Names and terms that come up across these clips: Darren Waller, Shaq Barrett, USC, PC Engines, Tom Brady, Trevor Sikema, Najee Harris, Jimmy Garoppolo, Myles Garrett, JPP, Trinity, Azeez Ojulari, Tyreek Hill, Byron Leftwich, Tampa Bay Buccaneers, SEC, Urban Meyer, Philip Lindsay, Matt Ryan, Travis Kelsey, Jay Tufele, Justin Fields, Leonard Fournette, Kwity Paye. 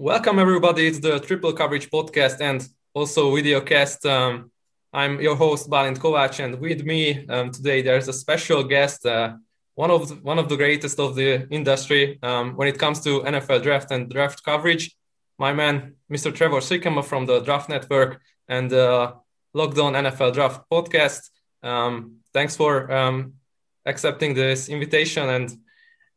Welcome, everybody. It's the Triple Coverage Podcast and also videocast. I'm your host, Balint Kovac, and with me today there's a special guest, one of the greatest of the industry when it comes to NFL draft and draft coverage. My man, Mr. Trevor Sikema from the Draft Network and Lockdown NFL Draft Podcast. Thanks for accepting this invitation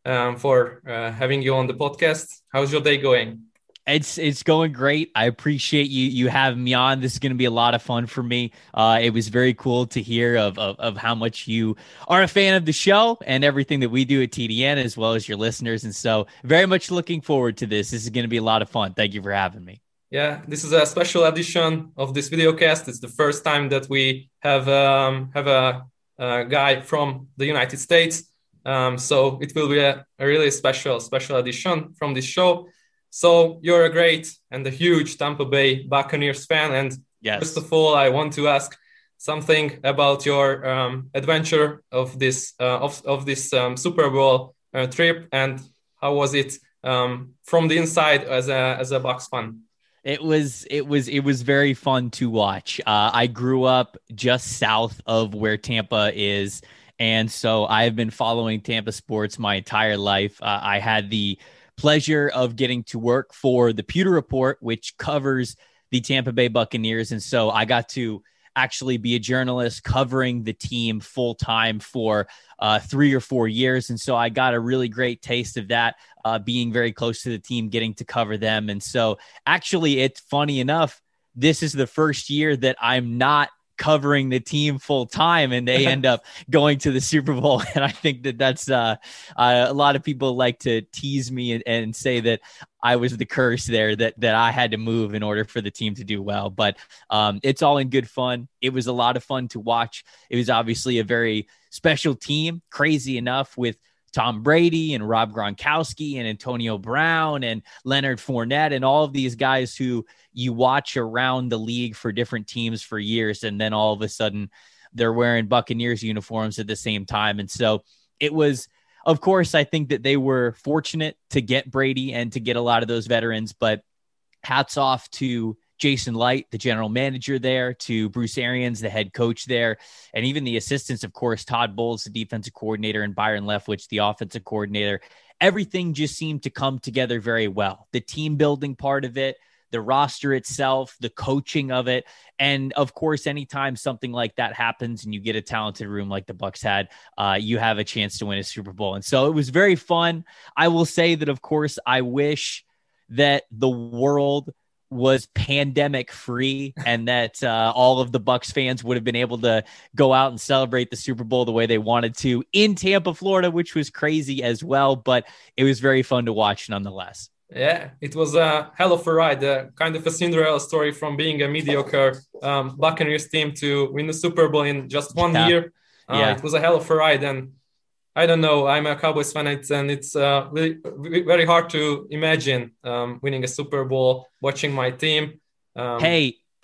and for having you on the podcast. How's your day going? It's going great. I appreciate you having me on. This is going to be a lot of fun for me. It was very cool to hear of how much you are a fan of the show and everything that we do at TDN, as well as your listeners. And so very much looking forward to this. This is going to be a lot of fun. Thank you for having me. Yeah, this is a special edition of this videocast. It's the first time that we have a guy from the United States. So it will be a really special edition from this show. So you're a great and a huge Tampa Bay Buccaneers fan. And yes. First of all, I want to ask something about your adventure of this Super Bowl trip, and how was it from the inside as a Bucs fan? It was very fun to watch. I grew up just south of where Tampa is, and so I've been following Tampa sports my entire life. I had the pleasure of getting to work for the Pewter Report, which covers the Tampa Bay Buccaneers. And so I got to actually be a journalist covering the team full time for 3 or 4 years. And so I got a really great taste of that, being very close to the team, getting to cover them. And so actually, it's funny enough, this is the first year that I'm not covering the team full time and they end up going to the Super Bowl. And I think that that's a lot of people like to tease me and say that I was the curse there, that I had to move in order for the team to do well. But it's all in good fun. It was a lot of fun to watch. It was obviously a very special team, crazy enough, with Tom Brady and Rob Gronkowski and Antonio Brown and Leonard Fournette and all of these guys who you watch around the league for different teams for years. And then all of a sudden they're wearing Buccaneers uniforms at the same time. And so it was, of course, I think that they were fortunate to get Brady and to get a lot of those veterans, but hats off to Jason Light, the general manager there, to Bruce Arians, the head coach there, and even the assistants, of course, Todd Bowles, the defensive coordinator, and Byron Leftwich, the offensive coordinator. Everything just seemed to come together very well. The team building part of it, the roster itself, the coaching of it. And of course, anytime something like that happens and you get a talented room like the Bucs had, you have a chance to win a Super Bowl. And so it was very fun. I will say that, of course, I wish that the world was pandemic free and that all of the Bucs fans would have been able to go out and celebrate the Super Bowl the way they wanted to in Tampa, Florida, which was crazy as well, but it was very fun to watch nonetheless. Yeah, it was a hell of a ride, kind of a Cinderella story from being a mediocre Buccaneers team to win the Super Bowl in just one year. It was a hell of a ride, and I don't know, I'm a Cowboys fan, and it's very hard to imagine winning a Super Bowl, watching my team.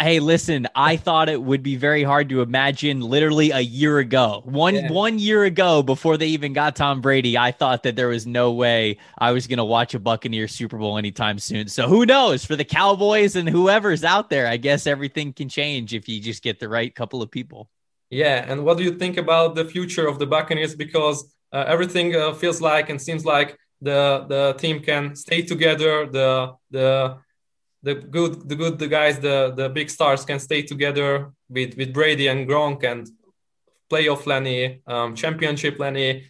Hey, listen, I thought it would be very hard to imagine literally a year ago. One year ago, before they even got Tom Brady, I thought that there was no way I was going to watch a Buccaneers Super Bowl anytime soon. So who knows, for the Cowboys and whoever's out there, I guess everything can change if you just get the right couple of people. Yeah, and what do you think about the future of the Buccaneers? Because everything feels like and seems like the team can stay together. The guys, the big stars can stay together with Brady and Gronk and playoff Lenny, championship Lenny.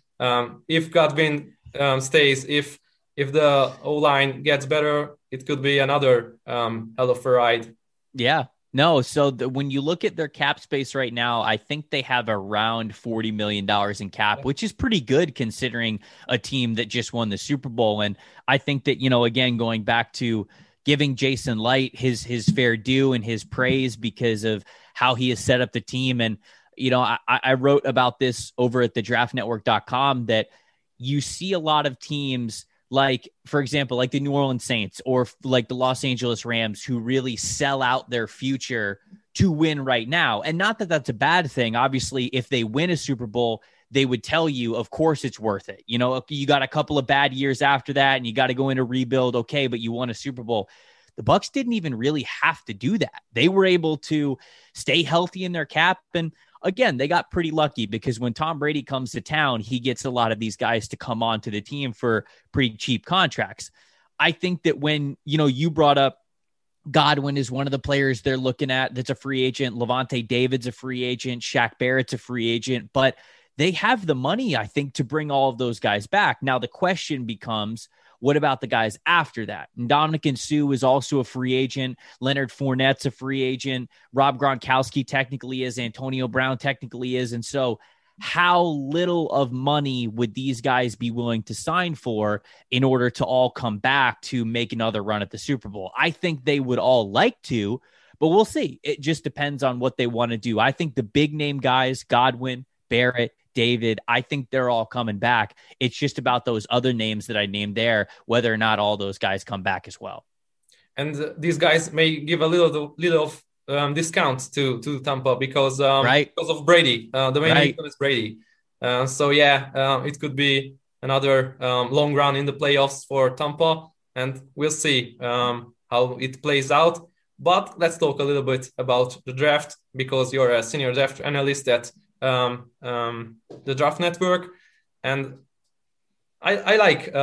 If Godwin stays, if the O-line gets better, it could be another hell of a ride. Yeah. No, so when you look at their cap space right now, I think they have around $40 million in cap, which is pretty good considering a team that just won the Super Bowl. And I think that, you know, again, going back to giving Jason Light his fair due and his praise because of how he has set up the team. And, you know, I wrote about this over at thedraftnetwork.com that you see a lot of teams like, for example, like the New Orleans Saints or like the Los Angeles Rams, who really sell out their future to win right now. And not that that's a bad thing. Obviously, if they win a Super Bowl, they would tell you, of course, it's worth it. You know, you got a couple of bad years after that and you got to go into rebuild. Okay, but you won a Super Bowl. The Bucs didn't even really have to do that. They were able to stay healthy in their cap. And again, they got pretty lucky because when Tom Brady comes to town, he gets a lot of these guys to come on to the team for pretty cheap contracts. I think that when, you know, you brought up Godwin is one of the players they're looking at that's a free agent. Levante David's a free agent. Shaq Barrett's a free agent. But they have the money, I think, to bring all of those guys back. Now, the question becomes, what about the guys after that? Ndamukong Suh is also a free agent. Leonard Fournette's a free agent. Rob Gronkowski technically is. Antonio Brown technically is. And so how little of money would these guys be willing to sign for in order to all come back to make another run at the Super Bowl? I think they would all like to, but we'll see. It just depends on what they want to do. I think the big name guys, Godwin, Barrett, David, I think they're all coming back. It's just about those other names that I named there, whether or not all those guys come back as well. And these guys may give a little of discounts to Tampa because of Brady. The main reason is Brady. It could be another long run in the playoffs for Tampa, and we'll see how it plays out. But let's talk a little bit about the draft, because you're a senior draft analyst at the Draft Network, and I like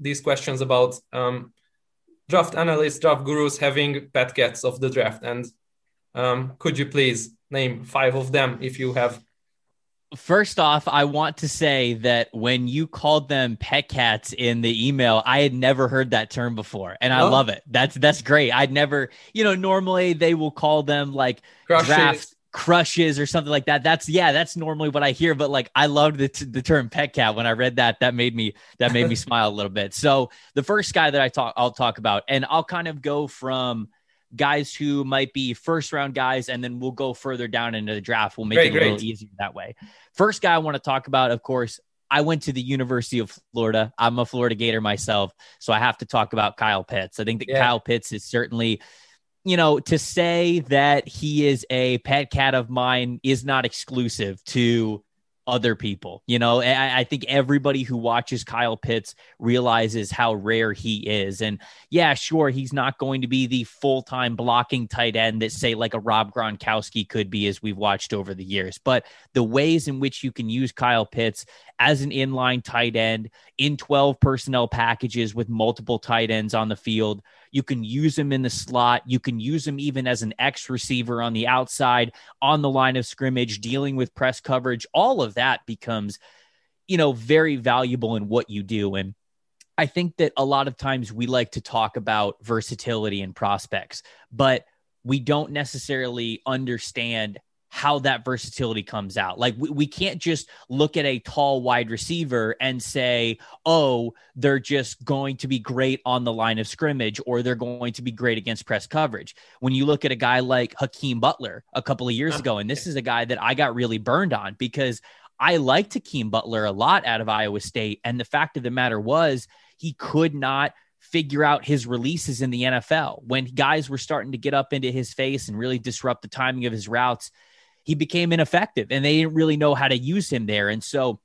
these questions about draft analysts, draft gurus having pet cats of the draft. And could you please name five of them if you have? First off, I want to say that when you called them pet cats in the email, I had never heard that term before, and I love it. That's great. I'd never, normally they will call them like draft crushes or something like that. That's normally what I hear, but like, I loved the term pet cat. When I read that made me smile a little bit. So the first guy that I'll talk about, and I'll kind of go from guys who might be first round guys, and then we'll go further down into the draft. We'll make it a little easier that way. First guy I want to talk about, of course, I went to the University of Florida. I'm a Florida Gator myself, so I have to talk about Kyle Pitts. I think that Kyle Pitts is certainly, to say that he is a pet cat of mine is not exclusive to other people. I think everybody who watches Kyle Pitts realizes how rare he is. And yeah, sure, he's not going to be the full-time blocking tight end that, say, like a Rob Gronkowski could be, as we've watched over the years. But the ways in which you can use Kyle Pitts as an inline tight end in 12 personnel packages with multiple tight ends on the field, you can use him in the slot. You can use him even as an X receiver on the outside, on the line of scrimmage, dealing with press coverage. All of that becomes, very valuable in what you do. And I think that a lot of times we like to talk about versatility in prospects, but we don't necessarily understand how that versatility comes out. Like we can't just look at a tall wide receiver and say, oh, they're just going to be great on the line of scrimmage, or they're going to be great against press coverage. When you look at a guy like Hakeem Butler a couple of years ago, and this is a guy that I got really burned on because I liked Hakeem Butler a lot out of Iowa State. And the fact of the matter was he could not figure out his releases in the NFL. When guys were starting to get up into his face and really disrupt the timing of his routes, he became ineffective, and they didn't really know how to use him there. And so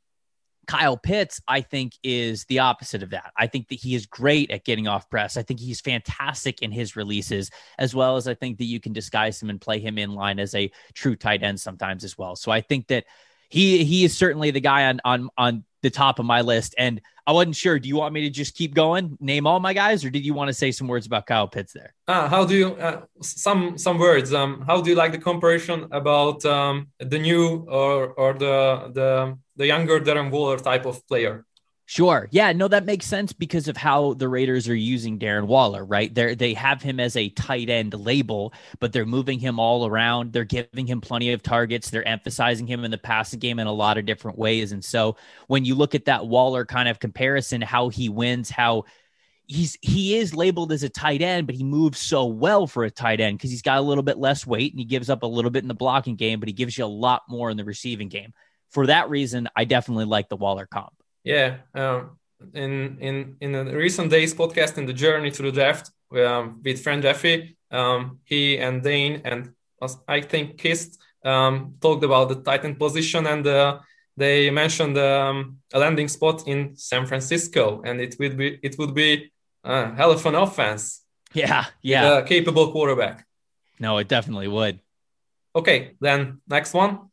Kyle Pitts, I think, is the opposite of that. I think that he is great at getting off press. I think he's fantastic in his releases, as well as I think that you can disguise him and play him in line as a true tight end sometimes as well. So I think that he is certainly the guy on the top of my list. And I wasn't sure, do you want me to just keep going, name all my guys, or did you want to say some words about Kyle Pitts there? How do you, some words, how do you like the comparison about the new or the younger Darren Waller type of player? Sure. Yeah, no, that makes sense because of how the Raiders are using Darren Waller, right? They have him as a tight end label, but they're moving him all around. They're giving him plenty of targets. They're emphasizing him in the passing game in a lot of different ways. And so when you look at that Waller kind of comparison, how he wins, how he is labeled as a tight end, but he moves so well for a tight end because he's got a little bit less weight and he gives up a little bit in the blocking game, but he gives you a lot more in the receiving game. For that reason, I definitely like the Waller comp. Yeah, in a recent days podcast in the Journey to the Draft with friend Jeffy, he and Dane and I think Kist talked about the tight end position and they mentioned a landing spot in San Francisco, and it would be a hell of an offense. Yeah. With a capable quarterback. No, it definitely would. Okay, then next one.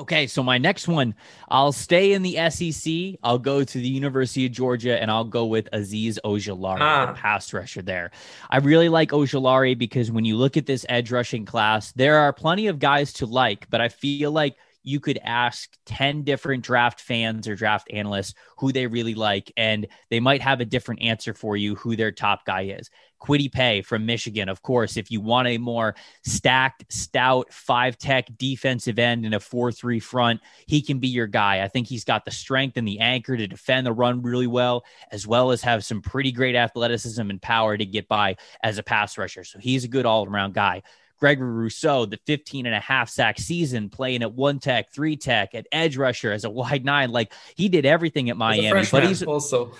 Okay, so my next one, I'll stay in the SEC. I'll go to the University of Georgia, and I'll go with Azeez Ojulari, the pass rusher there. I really like Ojulari because when you look at this edge rushing class, there are plenty of guys to like, but I feel like you could ask 10 different draft fans or draft analysts who they really like, and they might have a different answer for you who their top guy is. Kwity Paye from Michigan, of course, if you want a more stacked, stout, 5-tech defensive end in a 4-3 front, he can be your guy. I think he's got the strength and the anchor to defend the run really well as have some pretty great athleticism and power to get by as a pass rusher. So he's a good all-around guy. Gregory Rousseau, the 15.5 sack season, playing at 1-tech, 3-tech, at edge rusher, as a wide nine. Like, he did everything at Miami, but he's also,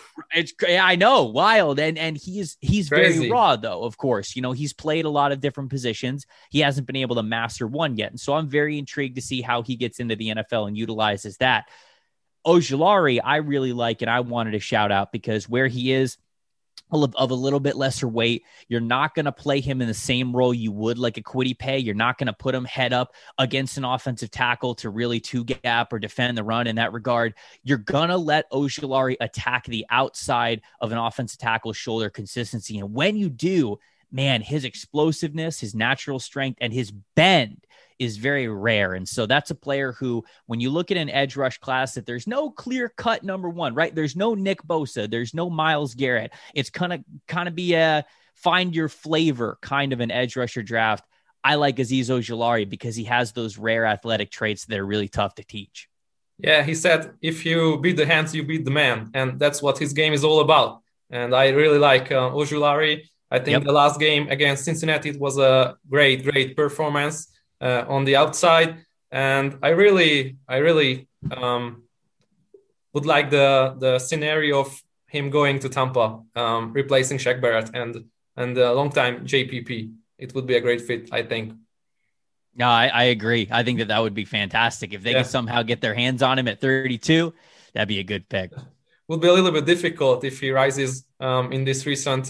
I know, wild. And he's very raw, though. Of course, you know, he's played a lot of different positions. He hasn't been able to master one yet. And so I'm very intrigued to see how he gets into the NFL and utilizes that. Ojulari, I really like, and I wanted to shout out because where he is, of a little bit lesser weight. You're not going to play him in the same role you would like a Kwity Paye. You're not going to put him head up against an offensive tackle to really two gap or defend the run in that regard. You're going to let Ojulari attack the outside of an offensive tackle's shoulder consistency. And when you do, man, his explosiveness, his natural strength, and his bend is very rare. And so that's a player who, when you look at an edge rush class, that there's no clear cut number one, right? There's no Nick Bosa. There's no Myles Garrett. It's kind of be a find your flavor kind of an edge rusher draft. I like Azeez Ojulari because he has those rare athletic traits that are really tough to teach. Yeah. He said, if you beat the hands, you beat the man. And that's what his game is all about. And I really like Ojulari. I think The last game against Cincinnati, it was a great, great performance. On the outside, and I really would like the scenario of him going to Tampa, replacing Shaq Barrett and a long-time JPP. It would be a great fit, I think. No, I agree. I think that would be fantastic if they could somehow get their hands on him at 32. That'd be a good pick. Would be a little bit difficult if he rises in this recent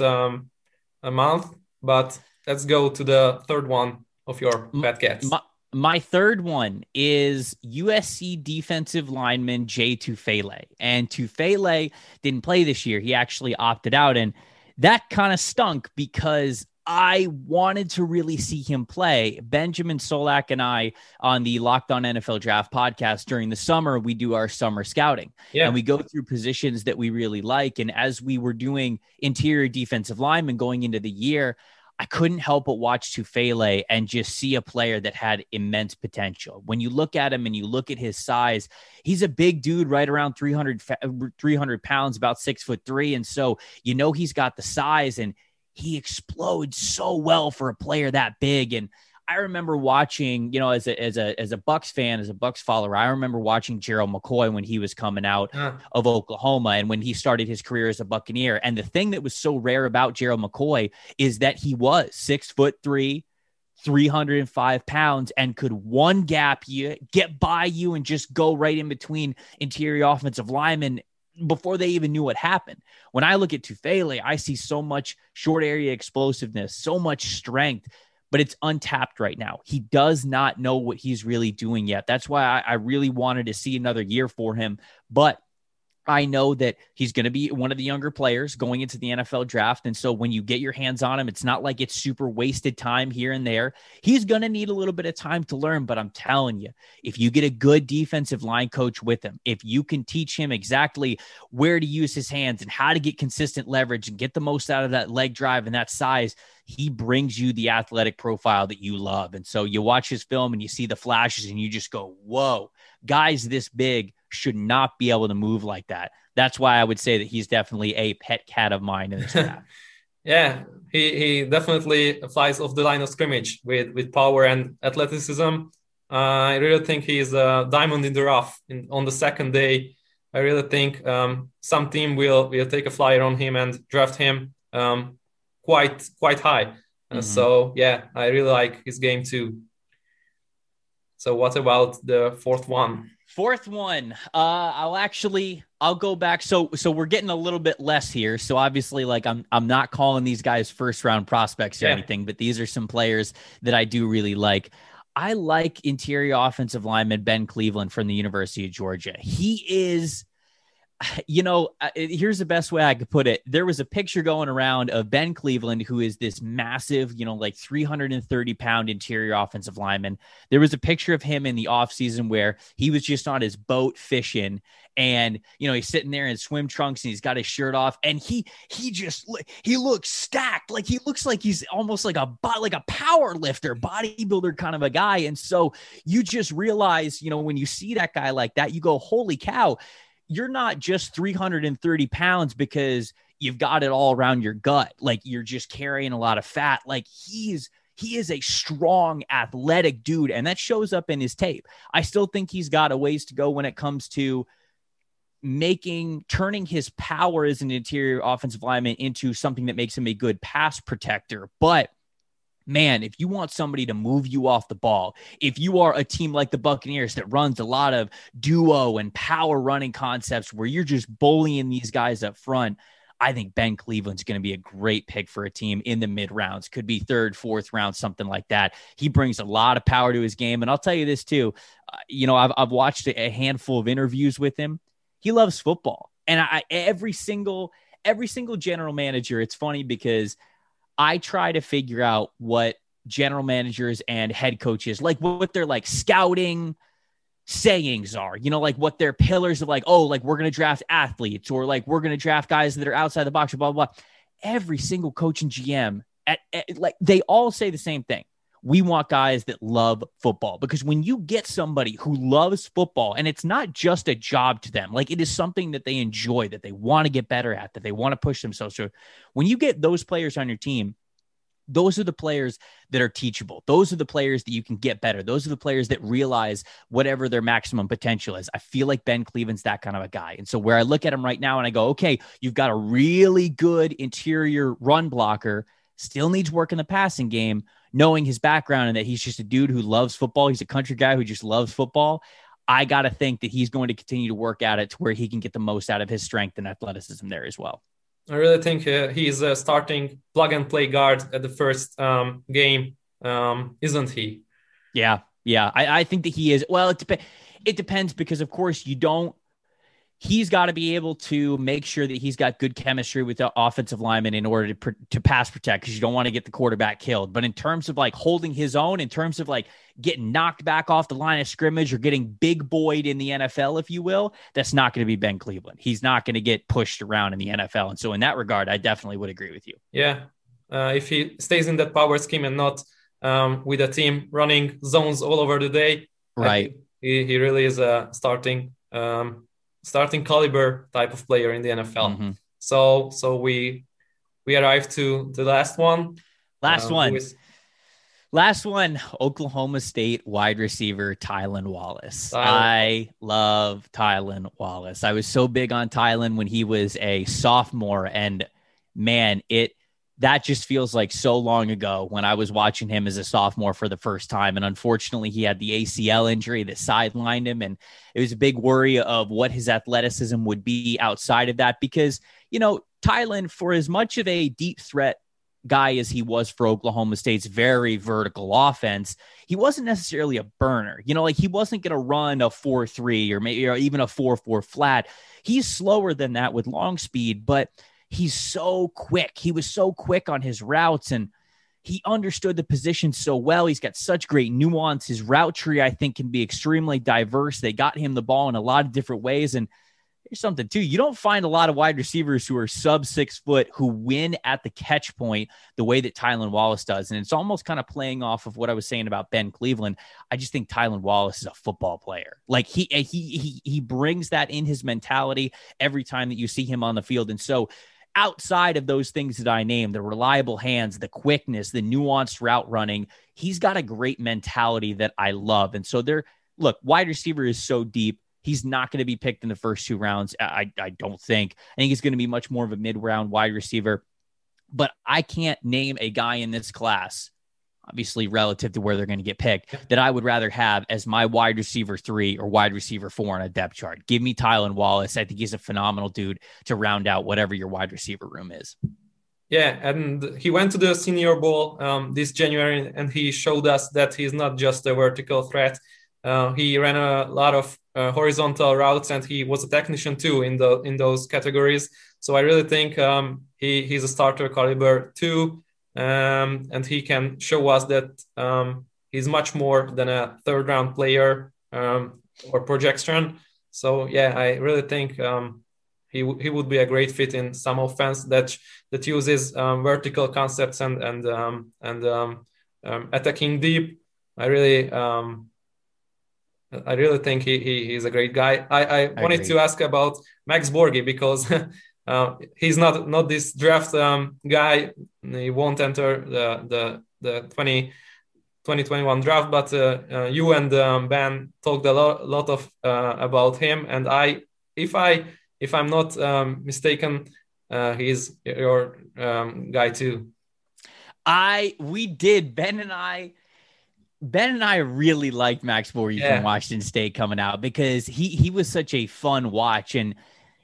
month, but let's go to the third one of your bad cats. My third one is USC defensive lineman Jay Tufele. And Tufele didn't play this year. He actually opted out, and that kind of stunk because I wanted to really see him play. Benjamin Solak and I, on the Lockdown NFL Draft Podcast during the summer, we do our summer scouting and we go through positions that we really like. And as we were doing interior defensive linemen going into the year, I couldn't help but watch Tufele and just see a player that had immense potential. When you look at him and you look at his size, he's a big dude, right around 300 pounds, about 6'3". And so, you know, he's got the size, and he explodes so well for a player that big. And I remember watching, you know, as a Bucs fan, as a Bucs follower, I remember watching Gerald McCoy when he was coming out of Oklahoma and when he started his career as a Buccaneer. And the thing that was so rare about Gerald McCoy is that he was 6'3", 305 pounds, and could one gap you, get by you, and just go right in between interior offensive linemen before they even knew what happened. When I look at Tufele, I see so much short area explosiveness, so much strength, but it's untapped right now. He does not know what he's really doing yet. That's why I really wanted to see another year for him. But I know that he's going to be one of the younger players going into the NFL draft. And so when you get your hands on him, it's not like it's super wasted time here and there. He's going to need a little bit of time to learn, but I'm telling you, if you get a good defensive line coach with him, if you can teach him exactly where to use his hands and how to get consistent leverage and get the most out of that leg drive and that size, he brings you the athletic profile that you love. And so you watch his film and you see the flashes and you just go, whoa, guys this big should not be able to move like that. That's why I would say that he's definitely a pet cat of mine in this draft. Yeah, he definitely flies off the line of scrimmage with power and athleticism. I really think he's a diamond in the rough on the second day. I really think some team will take a flyer on him and draft him quite high. So, yeah, I really like his game too. So what about the fourth one? Fourth one. I'll go back. So we're getting a little bit less here. So obviously, like, I'm not calling these guys first round prospects or anything, but these are some players that I do really like. I like interior offensive lineman Ben Cleveland from the University of Georgia. He is, you know, here's the best way I could put it. There was a picture going around of Ben Cleveland, who is this massive, you know, like 330 pound interior offensive lineman. There was a picture of him in the offseason where he was just on his boat fishing, and, you know, he's sitting there in swim trunks and he's got his shirt off, and he looks stacked. Like, he looks like he's almost like a power lifter, bodybuilder kind of a guy. And so you just realize, you know, when you see that guy like that, you go, holy cow, you're not just 330 pounds because you've got it all around your gut. Like, you're just carrying a lot of fat. Like, he is a strong, athletic dude. And that shows up in his tape. I still think he's got a ways to go when it comes to turning his power as an interior offensive lineman into something that makes him a good pass protector. But man, if you want somebody to move you off the ball, if you are a team like the Buccaneers that runs a lot of duo and power running concepts where you're just bullying these guys up front, I think Ben Cleveland's going to be a great pick for a team in the mid rounds. Could be third, fourth round, something like that. He brings a lot of power to his game. And I'll tell you this too, you know, I've watched a handful of interviews with him. He loves football. And every single general manager, it's funny because I try to figure out what general managers and head coaches, like what their like scouting sayings are, you know, like what their pillars of like, oh, like we're going to draft athletes, or like we're going to draft guys that are outside the box, blah, blah, blah. Every single coach and GM like they all say the same thing. We want guys that love football, because when you get somebody who loves football, and it's not just a job to them, like it is something that they enjoy, that they want to get better at, that they want to push themselves through. When you get those players on your team, those are the players that are teachable. Those are the players that you can get better. Those are the players that realize whatever their maximum potential is. I feel like Ben Cleveland's that kind of a guy. And so where I look at him right now and I go, okay, you've got a really good interior run blocker, still needs work in the passing game, knowing his background and that he's just a dude who loves football. He's a country guy who just loves football. I got to think that he's going to continue to work at it to where he can get the most out of his strength and athleticism there as well. I really think he's a starting plug and play guard at the first game, isn't he? Yeah. I think that he is. Well, it depends, because of course he's got to be able to make sure that he's got good chemistry with the offensive lineman in order to pass protect, because you don't want to get the quarterback killed. But in terms of like holding his own, in terms of like getting knocked back off the line of scrimmage or getting big boyed in the NFL, if you will, that's not going to be Ben Cleveland. He's not going to get pushed around in the NFL. And so in that regard, I definitely would agree with you. Yeah. If he stays in that power scheme and not with a team running zones all over the day, right? He really is a starting caliber type of player in the NFL. Mm-hmm. So we arrive to the last one. Last one, Oklahoma State wide receiver Tylan Wallace. I love Tylan Wallace. I was so big on Tylan when he was a sophomore, and man, that just feels like so long ago when I was watching him as a sophomore for the first time. And unfortunately, he had the ACL injury that sidelined him. And it was a big worry of what his athleticism would be outside of that, because, you know, Tylan, for as much of a deep threat guy as he was for Oklahoma State's very vertical offense, he wasn't necessarily a burner. You know, like he wasn't going to run a 4-3 or maybe or even a 4-4 flat. He's slower than that with long speed, but he's so quick. He was so quick on his routes, and he understood the position so well. He's got such great nuance. His route tree, I think, can be extremely diverse. They got him the ball in a lot of different ways. And here's something too. You don't find a lot of wide receivers who are sub 6 foot who win at the catch point the way that Tylan Wallace does. And it's almost kind of playing off of what I was saying about Ben Cleveland. I just think Tylan Wallace is a football player. Like he brings that in his mentality every time that you see him on the field. And so outside of those things that I named, the reliable hands, the quickness, the nuanced route running, he's got a great mentality that I love. And so wide receiver is so deep. He's not going to be picked in the first two rounds. I don't think. I think he's going to be much more of a mid-round wide receiver, but I can't name a guy in this class obviously relative to where they're going to get picked, that I would rather have as my wide receiver 3 or wide receiver 4 on a depth chart. Give me Tylan Wallace. I think he's a phenomenal dude to round out whatever your wide receiver room is. Yeah, and he went to the Senior Bowl this January, and he showed us that he's not just a vertical threat. He ran a lot of horizontal routes, and he was a technician too in those categories. So I really think he's a starter caliber too. And he can show us that he's much more than a third round player or projection. So yeah, I really think he would be a great fit in some offense that uses vertical concepts and attacking deep. I really think he's a great guy. I wanted to ask about Max Borghi because he's not this draft guy. He won't enter the 2021 draft, but you and Ben talked a lot of about him. And if I'm not mistaken, he's your guy too. Ben and I really liked Max Borghi from Washington State coming out because he was such a fun watch, and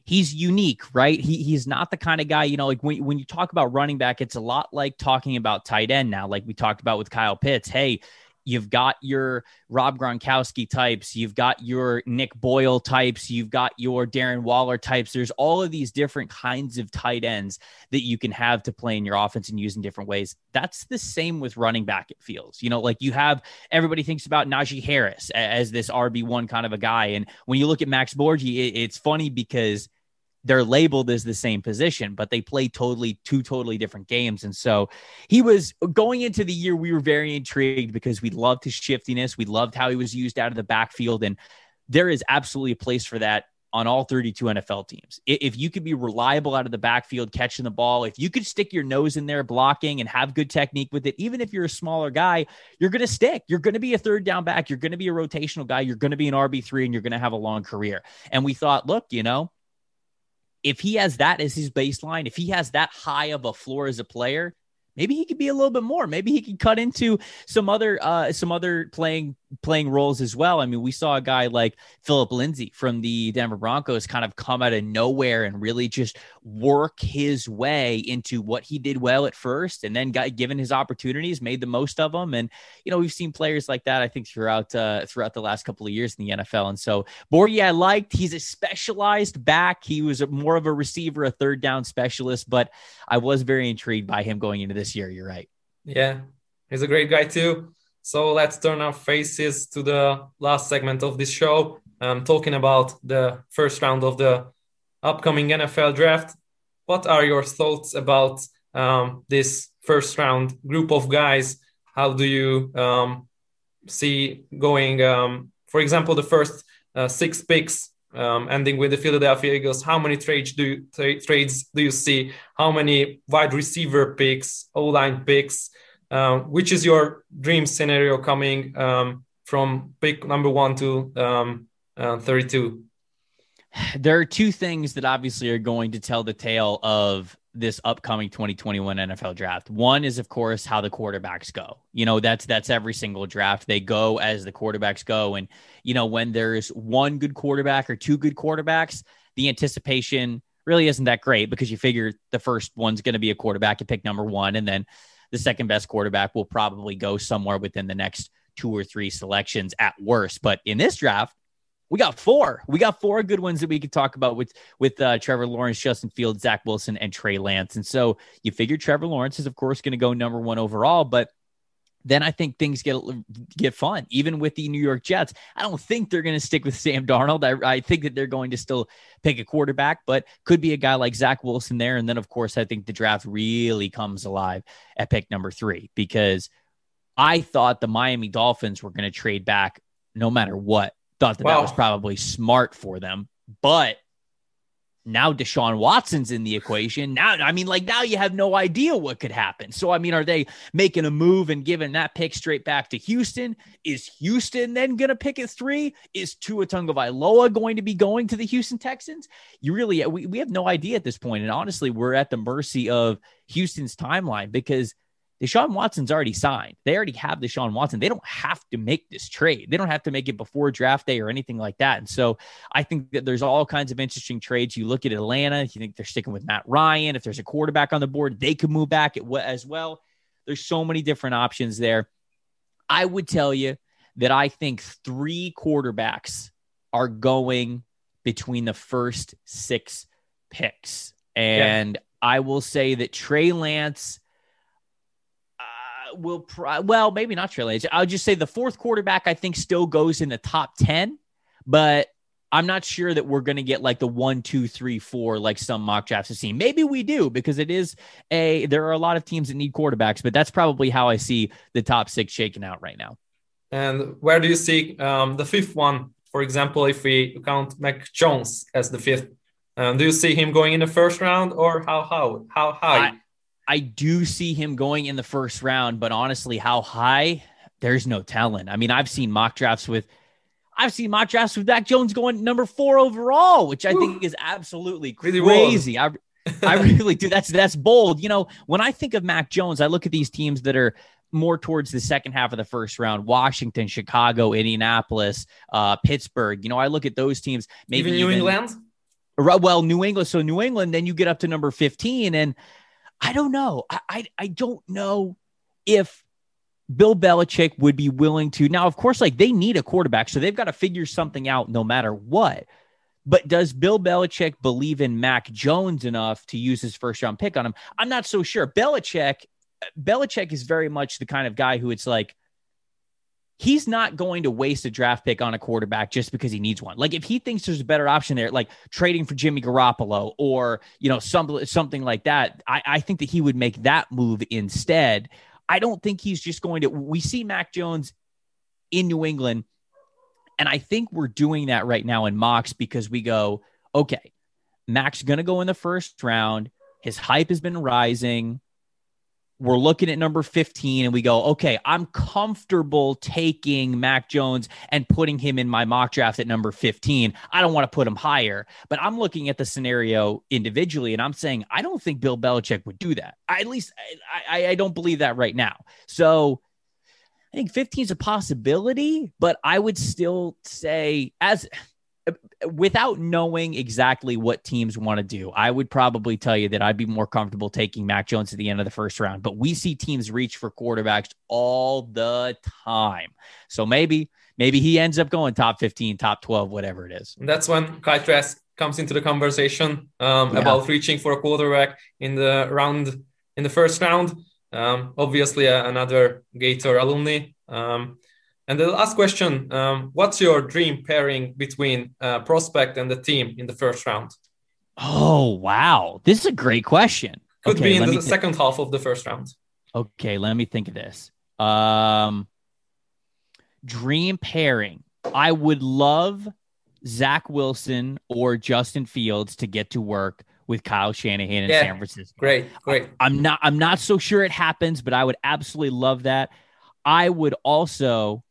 he's unique, right? He's not the kind of guy, you know, like when you talk about running back, it's a lot like talking about tight end now, like we talked about with Kyle Pitts. Hey, you've got your Rob Gronkowski types, you've got your Nick Boyle types, you've got your Darren Waller types. There's all of these different kinds of tight ends that you can have to play in your offense and use in different ways. That's the same with running back, it feels. You know, like you have, everybody thinks about Najee Harris as this RB1 kind of a guy. And when you look at Max Borghi, it's funny because they're labeled as the same position, but they play two totally different games. And so he was going into the year, we were very intrigued because we loved his shiftiness. We loved how he was used out of the backfield. And there is absolutely a place for that on all 32 NFL teams. If you could be reliable out of the backfield, catching the ball, if you could stick your nose in there blocking and have good technique with it, even if you're a smaller guy, you're going to stick. You're going to be a third down back. You're going to be a rotational guy. You're going to be an RB3, and you're going to have a long career. And we thought, look, you know, if he has that as his baseline, if he has that high of a floor as a player, maybe he could be a little bit more. Maybe he could cut into some other playing roles as well. I mean, we saw a guy like Philip Lindsay from the Denver Broncos kind of come out of nowhere and really just work his way into what he did well at first, and then got given his opportunities, made the most of them. And, you know, we've seen players like that, I think, throughout the last couple of years in the NFL. And so Borghi, I liked, he's a specialized back. He was more of a receiver, a third down specialist, but I was very intrigued by him going into this year. You're right. Yeah. He's a great guy too. So let's turn our faces to the last segment of this show, talking about the first round of the upcoming NFL draft. What are your thoughts about this first round group of guys? How do you see going, for example, the first 6 picks ending with the Philadelphia Eagles? How many trades do you see? How many wide receiver picks, O-line picks? Which is your dream scenario coming from pick number 1 to 32? There are two things that obviously are going to tell the tale of this upcoming 2021 NFL draft. One is, of course, how the quarterbacks go. You know, that's every single draft. They go as the quarterbacks go. And, you know, when there's one good quarterback or two good quarterbacks, the anticipation really isn't that great because you figure the first one's going to be a quarterback at pick number 1, and then the second best quarterback will probably go somewhere within the next 2 or 3 selections at worst. But in this draft, we got 4. We got 4 good ones that we could talk about with Trevor Lawrence, Justin Fields, Zach Wilson, and Trey Lance. And so you figure Trevor Lawrence is, of course, going to go number 1 overall, but then I think things get fun, even with the New York Jets. I don't think they're going to stick with Sam Darnold. I think that they're going to still pick a quarterback, but could be a guy like Zach Wilson there. And then, of course, I think the draft really comes alive at pick number 3, because I thought the Miami Dolphins were going to trade back no matter what. Thought that that was probably smart for them, but now Deshaun Watson's in the equation. Now, I mean, like, now you have no idea what could happen. So, I mean, are they making a move and giving that pick straight back to Houston? Is Houston then going to pick at 3? Is Tua Tagovailoa going to be going to the Houston Texans? You really, we have no idea at this point. And honestly, we're at the mercy of Houston's timeline because Deshaun Watson's already signed. They already have Deshaun Watson. They don't have to make this trade. They don't have to make it before draft day or anything like that. And so I think that there's all kinds of interesting trades. You look at Atlanta, you think they're sticking with Matt Ryan. If there's a quarterback on the board, they could move back as well. There's so many different options there. I would tell you that I think three quarterbacks are going between the first six picks. And I will say that Trey Lance well, maybe not Trey Lance. I'll just say the fourth quarterback, I think, still goes in the top 10, but I'm not sure that we're going to get like the 1, 2, 3, 4, like some mock drafts have seen. Maybe we do, because there are a lot of teams that need quarterbacks, but that's probably how I see the top six shaking out right now. And where do you see the fifth one? For example, if we count Mac Jones as the fifth, do you see him going in the first round, or how high? I do see him going in the first round, but honestly, how high? There's no telling. I mean, I've seen mock drafts with Mac Jones going number 4 overall, which I think is absolutely crazy. I really do. That's bold. You know, when I think of Mac Jones, I look at these teams that are more towards the second half of the first round: Washington, Chicago, Indianapolis, Pittsburgh. You know, I look at those teams. Maybe even New England. Well, New England. So New England. Then you get up to number 15, and I don't know. I don't know if Bill Belichick would be willing to. Now, of course, like, they need a quarterback, so they've got to figure something out no matter what. But does Bill Belichick believe in Mac Jones enough to use his first round pick on him? I'm not so sure. Belichick is very much the kind of guy who, it's like, he's not going to waste a draft pick on a quarterback just because he needs one. Like, if he thinks there's a better option there, like trading for Jimmy Garoppolo or, you know, something like that, I think that he would make that move instead. I don't think he's just going to, we see Mac Jones in New England, and I think we're doing that right now in mocks because we go, okay, Mac's going to go in the first round. His hype has been rising. We're looking at number 15 and we go, okay, I'm comfortable taking Mac Jones and putting him in my mock draft at number 15. I don't want to put him higher, but I'm looking at the scenario individually and I'm saying, I don't think Bill Belichick would do that. At least I don't believe that right now. So I think 15 is a possibility, but I would still say, as without knowing exactly what teams want to do, I would probably tell you that I'd be more comfortable taking Mac Jones at the end of the first round, but we see teams reach for quarterbacks all the time. So maybe he ends up going top 15, top 12, whatever it is. And that's when Kyle Trask comes into the conversation about reaching for a quarterback in the first round. Obviously another Gator alumni. And the last question, what's your dream pairing between prospect and the team in the first round? Oh, wow. This is a great question. Could be in the second half of the first round. Okay, let me think of this. Dream pairing. I would love Zach Wilson or Justin Fields to get to work with Kyle Shanahan in San Francisco. Great. I'm not so sure it happens, but I would absolutely love that. I would also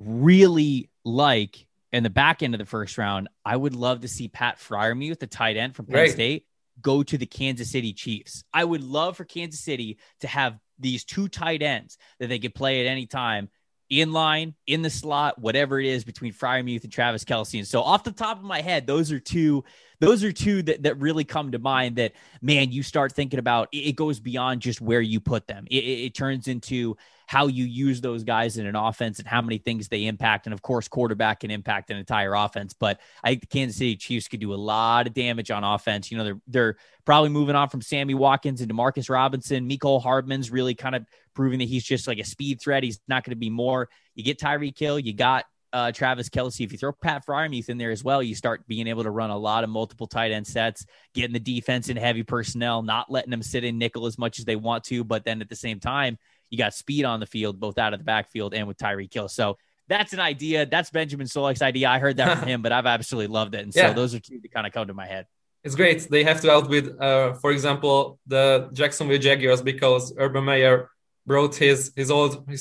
really like, in the back end of the first round, I would love to see Pat Freiermuth, the tight end from Penn State, go to the Kansas City Chiefs. I would love for Kansas City to have these two tight ends that they could play at any time, in line, in the slot, whatever it is, between Freiermuth and Travis Kelsey. And so off the top of my head, those are two that really come to mind that, man, you start thinking about, it goes beyond just where you put them. It turns into how you use those guys in an offense and how many things they impact. And of course, quarterback can impact an entire offense, but I think the Kansas City Chiefs could do a lot of damage on offense. You know, they're probably moving on from Sammy Watkins and DeMarcus Robinson. Mecole Hardman's really kind of proving that he's just like a speed threat. He's not going to be more. You get Tyreek Hill, you got Travis Kelsey. If you throw Pat Freiermuth in there as well, you start being able to run a lot of multiple tight end sets, getting the defense in heavy personnel, not letting them sit in nickel as much as they want to. But then at the same time, you got speed on the field, both out of the backfield and with Tyreek Hill. So that's an idea. That's Benjamin Solak's idea. I heard that from him, but I've absolutely loved it. And so those are two that kind of come to my head. It's great. They have to outbid, for example, the Jacksonville Jaguars, because Urban Meyer brought his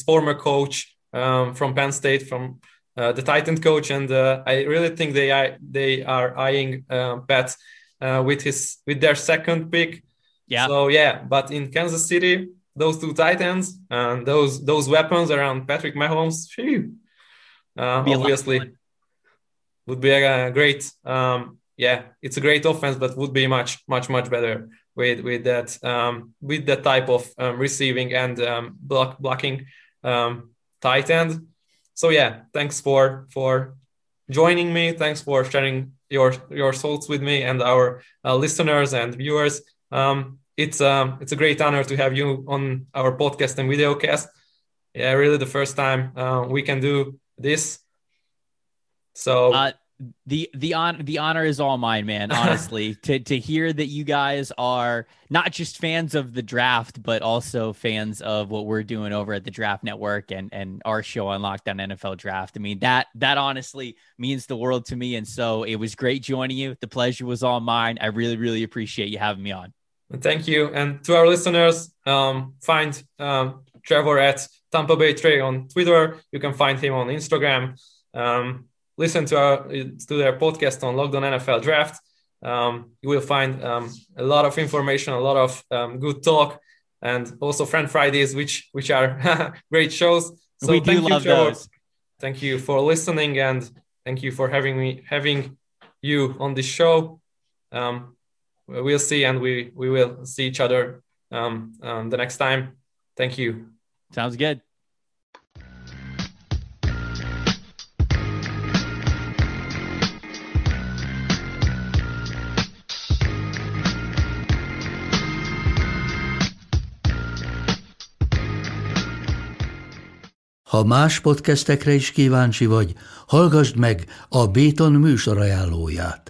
former coach from Penn State, from the Titan coach, and I really think they are eyeing Pat with their second pick. Yeah. So but in Kansas City, those two tight ends and those weapons around Patrick Mahomes, phew, obviously would be a great. It's a great offense, but would be much better with that type of receiving and blocking tight end. So yeah, thanks for joining me. Thanks for sharing your thoughts with me and our listeners and viewers. It's a great honor to have you on our podcast and videocast. Yeah, really the first time we can do this. So the honor is all mine, man. Honestly, to hear that you guys are not just fans of the draft, but also fans of what we're doing over at the Draft Network and our show on Lockdown NFL Draft. I mean, that honestly means the world to me. And so it was great joining you. The pleasure was all mine. I really, really appreciate you having me on. Thank you. And to our listeners, find Trevor at Tampa Bay Trey on Twitter. You can find him on Instagram. Listen to their podcast on Lockdown NFL Draft. You will find a lot of information, a lot of good talk, and also Friend Fridays, which are great shows. So we do love those. Thank you for listening, and thank you for having you on this show. We'll see, and we will see each other the next time. Thank you. Sounds good. Ha más podcastekre is kíváncsi vagy, hallgassd meg a Béton műsor ajánlóját.